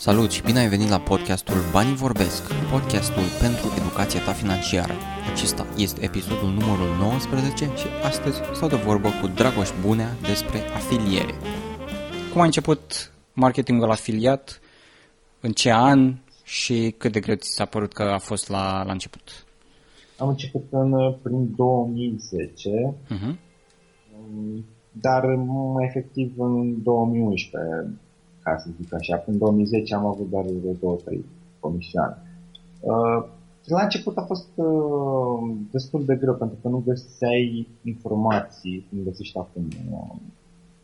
Salut și bine ai venit la podcastul Banii Vorbesc, podcastul pentru educația ta financiară. Acesta este episodul numărul 19 și astăzi stau de vorbă cu Dragoș Bunea despre afiliere. Cum a început marketingul afiliat, în ce an și cât de greu ți s-a părut că a fost la început? Am început prin 2010, dar efectiv în 2011, ca să zic așa. Până în 2010 am avut doar vreo 2-3 comisioane. La început a fost destul de greu, pentru că nu găseai informații, cum găsești acum,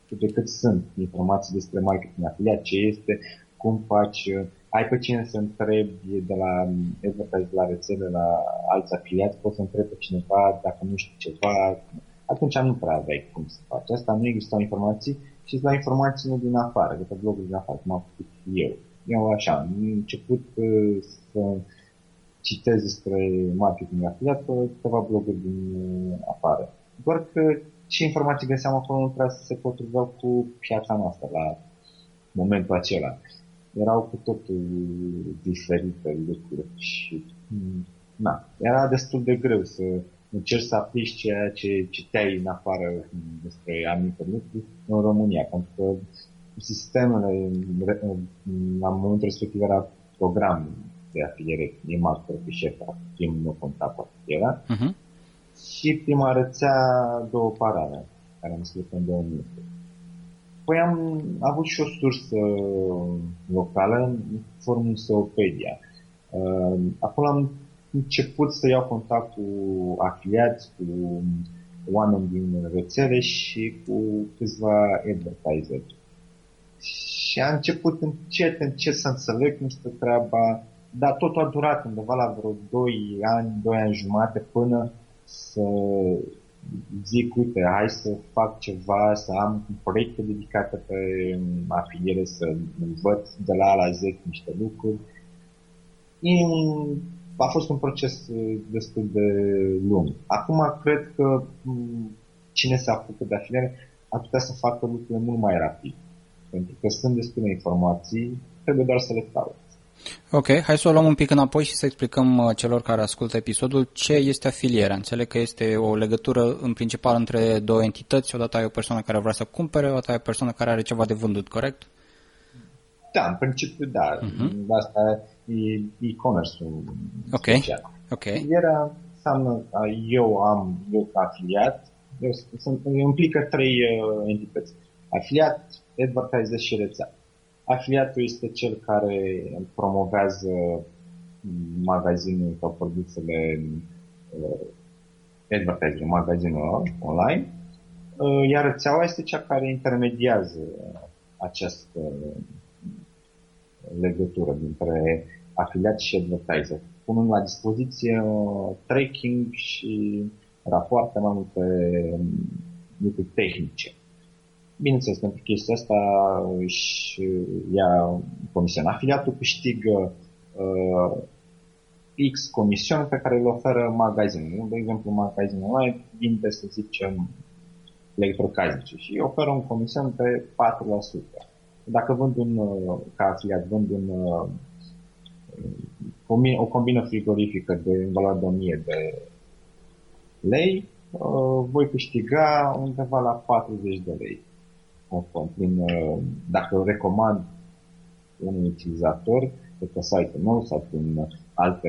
de cât sunt informații despre marketing afiliat, ce este, cum faci, ai pe cine să întrebi de la advertise, de la rețele, la alți afiliați, poți să întrebi pe cineva dacă nu știi ceva. Atunci nu prea aveai cum să faci asta, nu existau informații și îți dau informații din afară, de pe blogul din afară, cum am făcut eu. Eu așa, am început să citesc despre marketing afiliat pe câteva bloguri din afară. Doar că ce informații găseam acolo nu prea se potriveau cu piața noastră la momentul acela. Erau cu totul diferite lucruri și era destul de greu să încerci să aplici ceea ce citeai în afară despre anumite lucruri în România, pentru că sistemele la momentul respectiv era program de afiliere, primat pe șefa, primul nu conta pe afiliere, și prima rețea două parale, care am scris în 2000. Păi am avut și o sursă locală în formul Seopedia. Acolo am început să iau contact cu afiliați, cu oameni din rețele și cu câțiva advertiseri. Și a început încet să înțeleg cum stă treaba, dar totul a durat undeva la vreo 2 ani jumate până să zic, uite, hai să fac ceva, să am proiecte dedicate pe afiliere, să învăț de la A la Z niște lucruri. A fost un proces destul de lung. Acum cred că cine se apucă de afiliere ar putea să facă lucrurile mult mai rapid, pentru că sunt destule informații, trebuie doar să le cauți. Ok, hai să o luăm un pic înapoi și să explicăm celor care ascultă episodul ce este afilierea. Înțeleg că este o legătură în principal între două entități. Odată ai o persoană care vrea să cumpere, odată ai o persoană care are ceva de vândut, corect? Da, în principiu da. Asta e e-commerce-ul. Ok. Afilierea înseamnă, eu ca afiliat, implică trei entități. Afiliat, advertiser și rețea. Afiliatul este cel care promovează magazinul sau produsele advertiser, magazinul online, iar rețeaua este cea care intermediază această legătură dintre afiliat și advertiser, punând la dispoziție tracking și rapoarte, mai multe lucruri tehnice. Bineînțeles, pentru chestia asta își ia comisiune. Afiliatul câștigă X comisiuni pe care le oferă magazinul. De exemplu, magazinul online vinde, să zicem, electrocasnice și oferă un comision pe 4%. Dacă vând ca afiliat, vând o combină frigorifică de valoare de 1000 de lei, voi câștiga undeva la 40 de lei. Dacă recomand un utilizator pe site-ul meu sau prin alte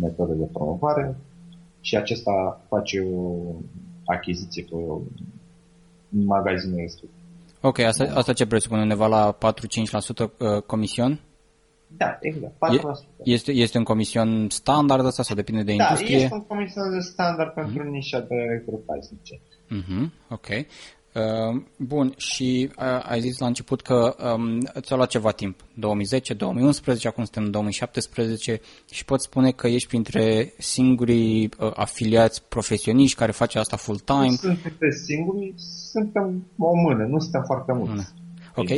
metode de promovare și acesta face o achiziție pe magazinul respectiv. Ok, asta ce presupune? Undeva la 4-5% comision? Da, exact, 4%. Este un comision standard asta sau depinde de industrie? Da, este un comision standard pentru nișa de electrocasnice. Ok. Bun, și ai zis la început că ți-a luat ceva timp, 2010, 2011, acum suntem în 2017 și pot spune că ești printre singurii afiliați profesioniști care face asta full-time. Nu sunt printre singurii, suntem o mână, nu suntem foarte mulți. Ok.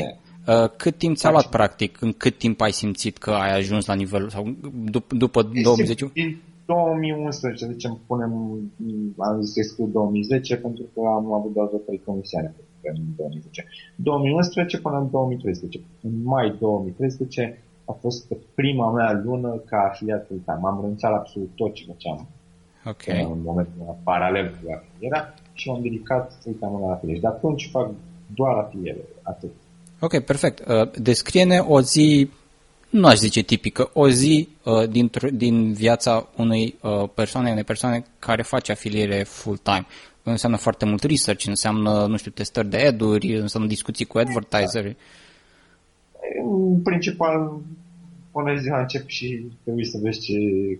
Cât timp ți-a luat practic? În cât timp ai simțit că ai ajuns la nivelul sau după 2010? Din 2011, deci am zis că 2010 pentru că am avut doar 3 comisioane. în 2010. 2011 până în 2013. În mai 2013 a fost prima mea lună ca afiliat full-time. M-am renunțat la absolut tot ce făceam în momentul paralel cu afilierea și m-am dedicat full-time la afiliere. De atunci fac doar afiliere, atât. Ok, perfect. Descrie-ne o zi, nu aș zice tipică, o zi din viața unei persoane care face afiliere full-time. Înseamnă foarte mult research, înseamnă, nu știu, testări de ad-uri, înseamnă discuții cu advertiseri. În principal, până ziua încep și trebuie să vezi ce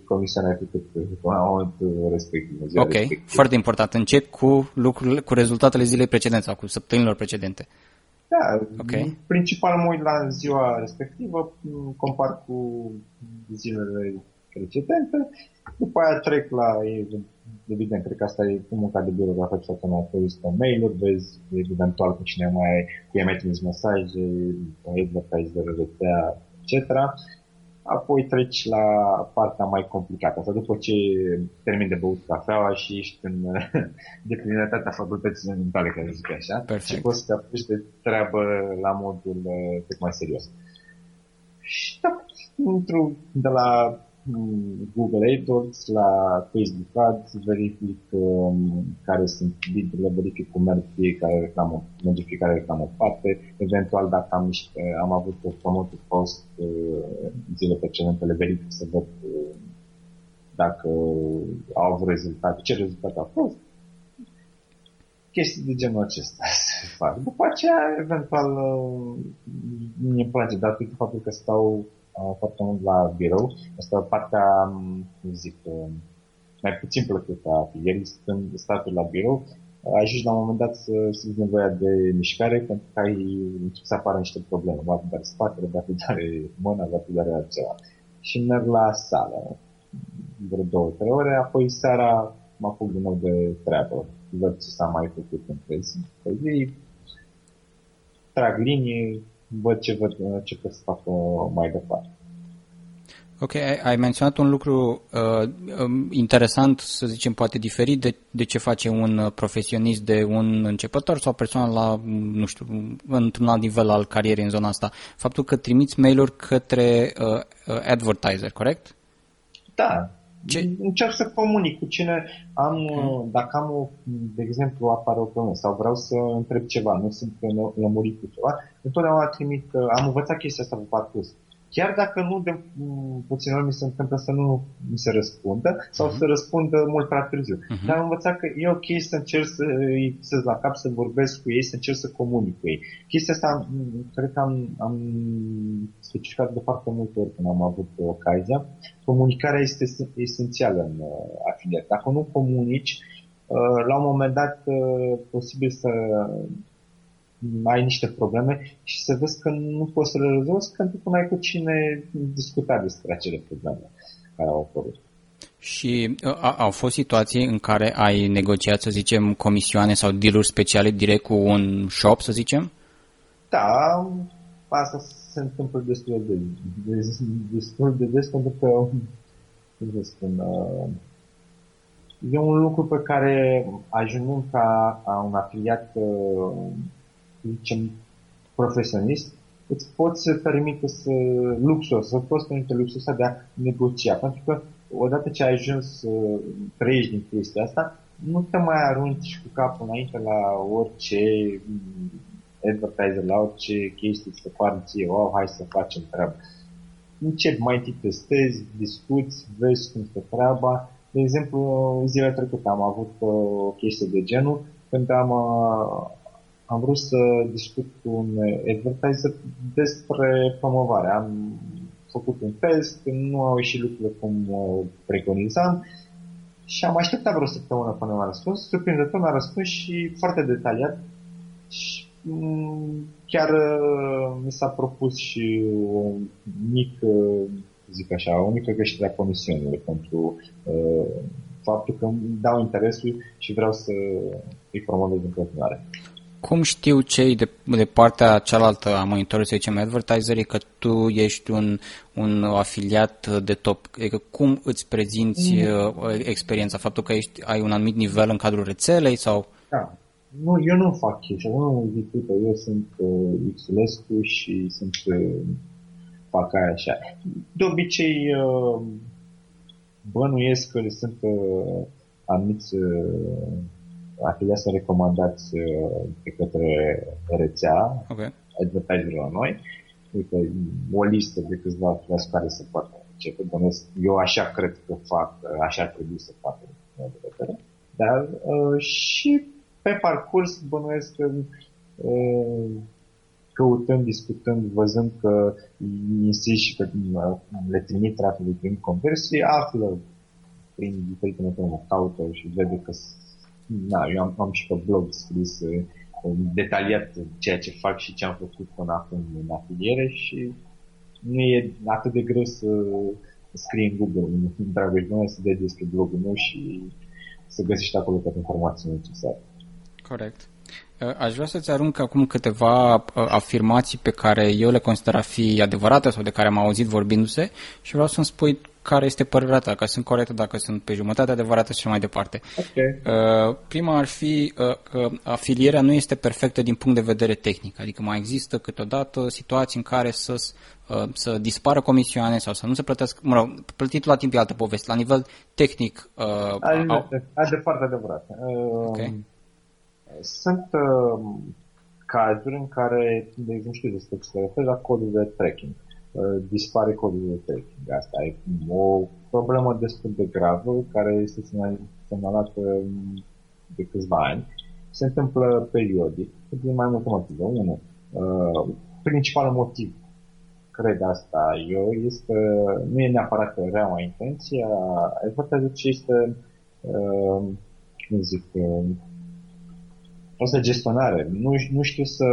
comisiune ai făcut la momentul respectiv. Ok, foarte important. Încep cu lucrurile, cu rezultatele zilei precedente sau cu săptămânilor precedente. Da, okay. Principal mă uit la ziua respectivă, compar cu zilele precedente, după aia trec la, evident, cred că asta e cu munca de birou, la faci toată mai pe mail-uri, vezi eventual cu cine mai trimis mesaje, advertiser, rețea, etc. Apoi treci la partea mai complicată, asta după ce termin de băut cafeaua și ești în deplinătatea facultății mentale, ca să zic așa. Perfect. Și poți să te apuci de treabă la modul cât mai serios. Și da, intru de la Google AdWords la Facebook Ads, verific care sunt lead-urile, verific cum merge fiecare reclamă, merge fiecare reclamă parte, eventual dacă am avut o promoție post zile precedente, le verific să văd dacă au avut rezultate, ce rezultate a fost, chestii de genul acesta se fac. După aceea, eventual, mi-e place datorită faptul că stau foarte mult la birou. Asta e partea, cum zic, mai puțin plăcută a afilierii, când statul la birou, ajungi la un moment dat să simți nevoia de mișcare, pentru că încep să apară niște probleme. Ba te doare spatele, ba te doare mâna, ba te doare altceva. Și merg la sală vreo 2-3 ore, apoi seara mă apuc din nou de treabă. Văd ce s-a mai făcut între zi, trag linie, văd ce pot să fac mai departe. Ok, ai menționat un lucru interesant, să zicem poate diferit de ce face un profesionist de un începător sau persoană la, nu știu, într-un alt nivel al carierei în zona asta. Faptul că trimiți mail-uri către advertiser, corect? Da. Încerc să comunic cu cine am, dacă am, de exemplu, apare o problemă sau vreau să întreb ceva, nu sunt lămurit cu ceva, întotdeauna trimit că am învățat chestia asta pe parcurs. Chiar dacă nu de puțin ori mi se întâmplă să nu mi se răspundă sau să răspundă mult prea târziu. Dar am învățat că e ok să încerc să îi psez la cap, să vorbesc cu ei, să încerc să comunic cu ei. Chestia asta cred că am specificat de foarte multe ori când am avut ocazia. Comunicarea este esențială în afiliere. Dacă nu comunici, la un moment dat posibil să ai niște probleme și să vezi că nu poți să le rezolvi pentru că nu ai cu cine discuta despre acele probleme care au apărut. Și au fost situații în care ai negociat, să zicem, comisioane sau deal-uri speciale direct cu un shop, să zicem? Da, asta se întâmplă destul de des pentru că, cum să spun, e un lucru pe care ajungând ca un afiliat, zicem, profesionist, îți poți permite luxul ăsta de a negocia, pentru că odată ce ai ajuns să trăiești din chestia asta, nu te mai arunci cu capul înainte la orice advertiser, la orice chestie să pară ție, wow, hai să facem treabă. Începi, mai întâi testezi, discuți, vezi cum stă treaba. De exemplu, zilele trecute am avut o chestie de genul, când am vrut să discut cu un advertiser despre promovare. Am făcut un test, nu au ieșit lucrurile cum preconizam și am așteptat vreo săptămână până mi-a răspuns. Surprinzător mi-a răspuns și foarte detaliat și chiar mi s-a propus și o mică creștere a comisiunilor pentru faptul că îmi dau interesul și vreau să îi promovez în continuare. Cum știu cei de partea cealaltă a monitorului, să zicem, advertiserii, că tu ești un afiliat de top? Adică cum îți prezinți experiența? Faptul că ai un anumit nivel în cadrul rețelei? Sau? Da, Nu, eu nu fac chestia, nu discută, eu sunt Xulescu și sunt fac aia așa. De obicei bănuiesc că sunt anumiți afiliați sau recomandați de către rețea, okay, advertiserii la noi. Uite, o listă de câțiva afiliați care se poate începe, bănuiesc, eu așa cred că fac, așa ar trebui să fac de dar și pe parcurs bănuiesc că căutând, discutând, văzând că insist și că le trimit traficul prin conversie, află prin diferite metode, caută și vede că na, eu am și pe blog scris detaliat ceea ce fac și ce am făcut până acum în afiliere și nu e atât de greu să scrii în Google, în Dragoș Bunea, să dea despre blogul meu și să găsești acolo toate informațiile necesare. Corect. Aș vrea să-ți arunc acum câteva afirmații pe care eu le consider a fi adevărate sau de care am auzit vorbindu-se și vreau să-mi spui care este părerea ta, dacă sunt corecte, dacă sunt pe jumătate adevărate și mai departe. Okay. Prima ar fi că afilierea nu este perfectă din punct de vedere tehnic, adică mai există câteodată situații în care să dispară comisioane sau să nu se plătească, mă rog, plătit la timp e altă poveste, la nivel tehnic. Foarte adevărat. Okay. Sunt cazuri în care, de exemplu, știu despre ce se referă la codul de tracking. Dispare codul de tracking. Asta e o problemă destul de gravă care este semnalată de câțiva ani. Se întâmplă periodic din mai multe motive. Unul, principalul motiv, cred asta eu, este nu e neapărat reaua intenție, e foarte de ce este, cum zic, o să gestionare. Nu știu să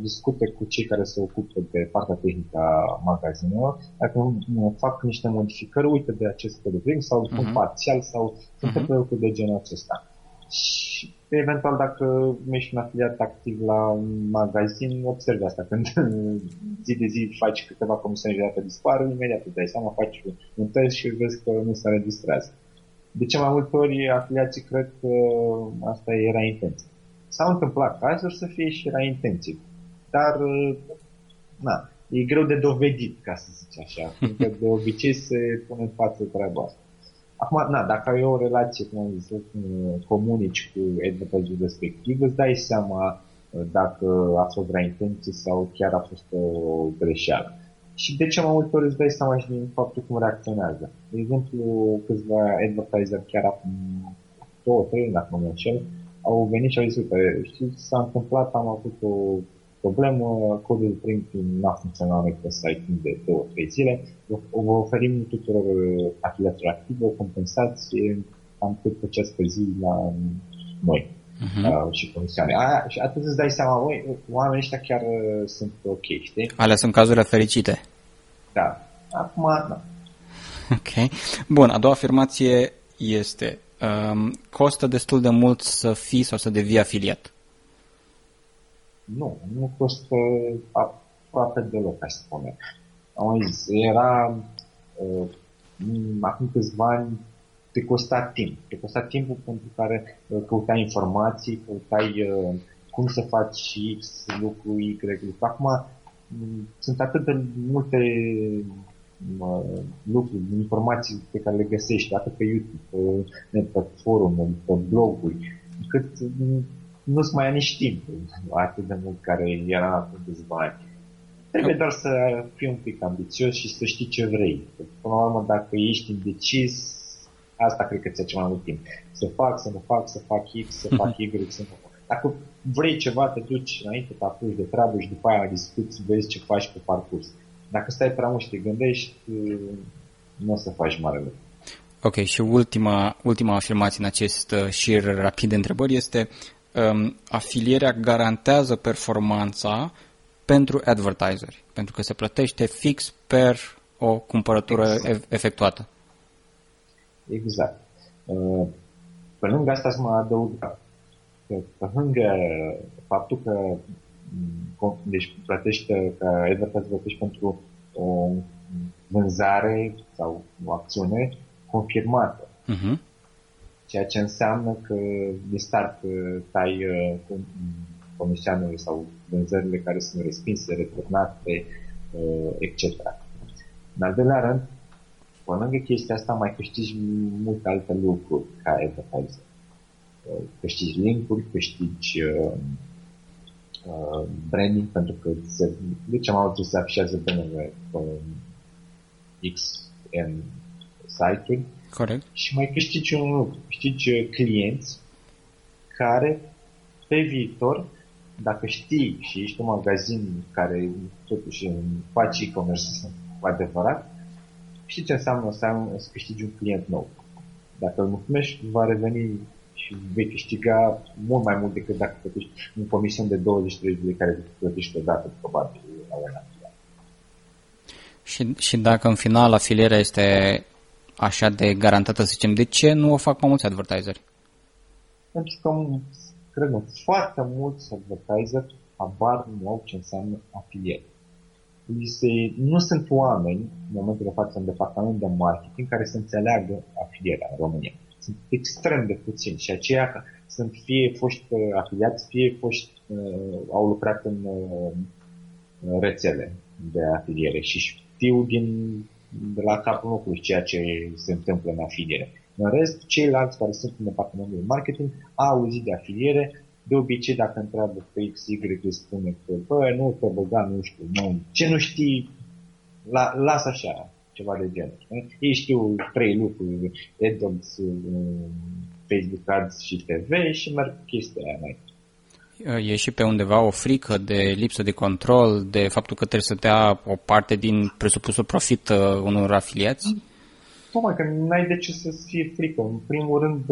discute cu cei care se ocupă de partea tehnică a magazinelor. Dacă fac niște modificări, uită de acest produs sau un parțial sau sunt lucruri de genul acesta. Și eventual dacă ești un afiliat activ la un magazin, observi asta. Când zi de zi faci câteva comisiuni de dată dispar, imediat îți dai seama, faci un test și vezi că nu se înregistrează. De ce mai multe ori afiliații cred că asta era intenția. S-au întâmplat cazuri să fie și la intenție, dar na, e greu de dovedit, ca să zic așa, pentru că de obicei se pune în față treaba asta. Acum, na, dacă ai o relație, cum am zis, comunici cu advertiserul respectiv, îți dai seama dacă a fost la intenție sau chiar a fost o greșeală. Și de ce mai multe ori îți dai seama și din faptul cum reacționează. De exemplu, câțiva advertiser chiar acum 2-3, dacă nu mă înșel, au venit și au zis, uite, știți, s-a întâmplat, am avut o problemă, codul printing n-a funcționat pe site timp de 2-3 zile, vă oferim tuturor afiliaților active o compensație cam cât făceați pe zi la noi și comisioane. Și atunci îți dai seama, oamenii ăștia chiar sunt ok, știi? Alea sunt cazurile fericite. Da. Acum, da. Ok. Bun, a doua afirmație este... costă destul de mult să fii sau să devii afiliat? Nu costă aproape deloc, aș spune. Am zis, era acum câțiva ani te costa timp. Te costa timpul pentru care căutai informații, căutai cum să faci X, lucru Y. Acum sunt atât de multe lucruri, informații pe care le găsești atât pe YouTube, pe forum, pe bloguri, încât nu-ți mai ai nici timp atât de mult care era acum câțiva ani. Trebuie doar să fii un pic ambițios și să știi ce vrei. Până la urmă, dacă ești indecis, asta cred că ți-a cel mai mult timp. Să fac, să nu fac, să fac X, să fac Y, să nu fac. Dacă vrei ceva, te duci înainte, te apuci de treabă și după aia discuți, vezi ce faci pe parcurs. Dacă stai prea mult și te gândești, nu o să faci mare lucru. Ok, și ultima afirmație în acest șir rapid de întrebări este afilierea garantează performanța pentru advertiseri, pentru că se plătește fix per o cumpărătură efectuată. Exact. Pe lângă asta să mă adăugă. Pe lângă faptul că deci plătește ca advertiser plătești pentru o vânzare sau o acțiune confirmată. Ce ceea ce înseamnă că de start tai comisioanele sau vânzările care sunt respinse, returnate, etc. În al doilea rând, pe lângă chestia asta mai câștigi multe alte lucruri ca advertiser. Câștigi link-uri, câștigi branding, pentru că de ce mai trebuie să afișează branding pe XN site-uri. Corect. Și mai câștigi un lucru, câștigi clienți care pe viitor, dacă știi și ești un magazin care totuși face e-commerce cu adevărat, știi ce înseamnă să câștigi un client nou. Dacă îl mulțumești, va reveni și vei câștiga mult mai mult decât dacă plătești un comision de 20-30 de care plătești odată, probabil, la un an. Și dacă în final afilierea este așa de garantată, să zicem, de ce nu o fac mai mulți advertiseri? Pentru că, cred că foarte mulți advertiseri abar nu au ce înseamnă afiliere. Nu sunt oameni, în momentul de față, în departament de marketing, care să înțeleagă afilierea în România. Sunt extrem de puțini și aceia sunt fie foști afiliați, fie foști, au lucrat în rețele de afiliere și știu de la capul locului ceea ce se întâmplă în afiliere. În rest, ceilalți care sunt în departamentul de marketing au auzit de afiliere. De obicei, dacă întreabă pe X, Y, îi spune că nu te băga, nu știu, nu, ce nu știi, lasă așa, ceva de genul. Ei știu trei lucruri, AdWords, Facebook Ads și TV și merg chestia aia mai. E și pe undeva o frică de lipsă de control, de faptul că trebuie să te ia o parte din presupusul profit unor afiliați? Tocmai că n-ai de ce să-ți fie frică. În primul rând,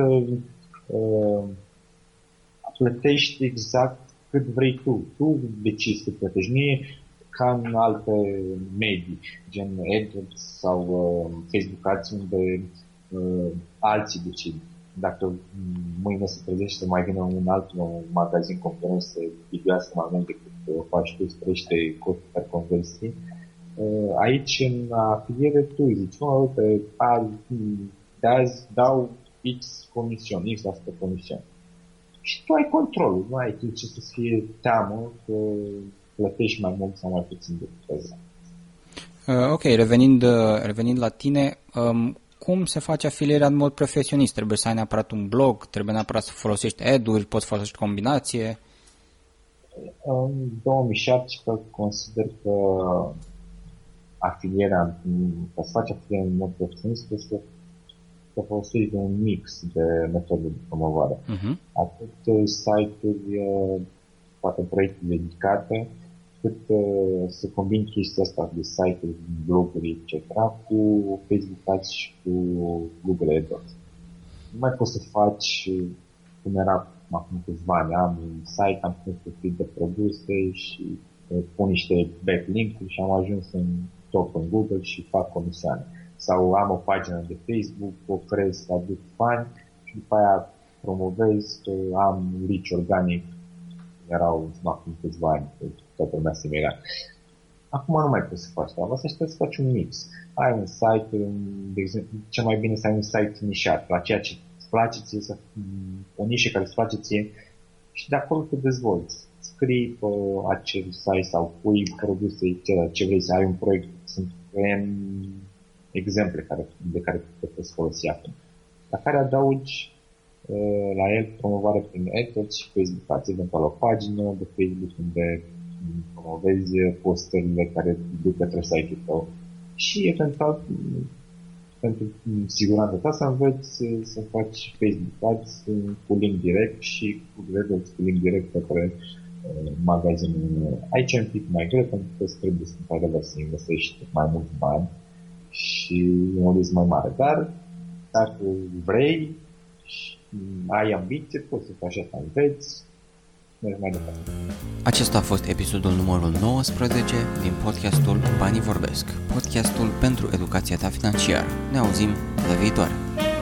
plătești exact cât vrei tu. Tu decizi cât plătești. Nu e ca în alte medii, gen AdWords sau Facebook Ads, unde alții decid. Dacă mâine se trezește să mai vină un alt magazin concurent să videoască mai mult decât faci tu, crește costul per conversie. Aici, în afiliere, tu zici, uite, de azi dau X comision, X% comision. Și tu ai controlul, nu ai ce să fie teamă că plătești mai mult sau mai puțin de prezent. Ok, revenind la tine, cum se face afilierea în mod profesionist? Trebuie să ai neapărat un blog, trebuie neapărat să folosești ad-uri, poți folosești combinație? În 2017 consider că afilierea, ca să faci afilierea în mod profesionist, este să folosești un mix de metode de promovare. Uh-huh. Atât site-uri, poate proiecte dedicate, cât să combini chestia asta de site-uri, bloguri, etc. cu Facebook Ads și cu Google AdWords. Nu mai poți să faci, cum era acum câțiva ani, am un site, am pus un feed de produse și pun niște backlink-uri și am ajuns în top în Google și fac comisioane. Sau am o pagină de Facebook, oferez să aduc bani și după aia promovez, am reach organic, erau acum câțiva ani, toată lumea similar. Acum nu mai poți să faci treaba asta și trebuie să faci un mix. Ai un site, de exemplu, ce mai bine să ai un site nișat, la ceea ce îți place ție, o nișă care îți place ție și de acolo te dezvolți. Scrii pe acel site sau pui produse, ce vrei să ai un proiect, sunt exemple de care te poți folosi acum, la care adaugi la el promovare prin AdWords și Facebook Ads, eventual o pagină de Facebook unde promovezi postările care duc către site-ul tău și eventual pentru siguranța ta să înveți să faci Facebook Ads cu link direct și cu AdWords cu link direct către magazinul. Aici e un pic mai greu pentru că trebuie să investești mai mult bani și un risc mai mare, dar dacă vrei și ai ambiție, poți să faci asta, înveți, mergi mai departe. Acesta a fost episodul numărul 19 din podcastul Banii Vorbesc, podcastul pentru educația ta financiară. Ne auzim la viitoare!